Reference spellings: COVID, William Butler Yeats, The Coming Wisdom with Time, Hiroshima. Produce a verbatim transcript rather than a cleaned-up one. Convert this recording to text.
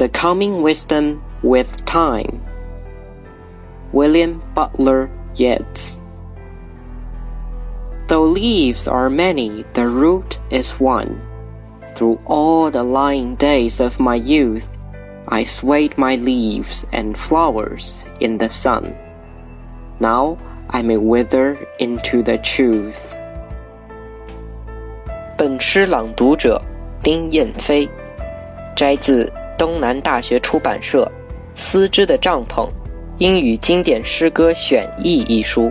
The Coming Wisdom with Time, William Butler Yeats. Though leaves are many, the root is one. Through all the lying days of my youth, I swayed my leaves and flowers in the sun. Now I may wither into the truth. 本诗朗读者丁燕飞，摘自东南大学出版社《丝织的帐篷：英语经典诗歌选译》一书。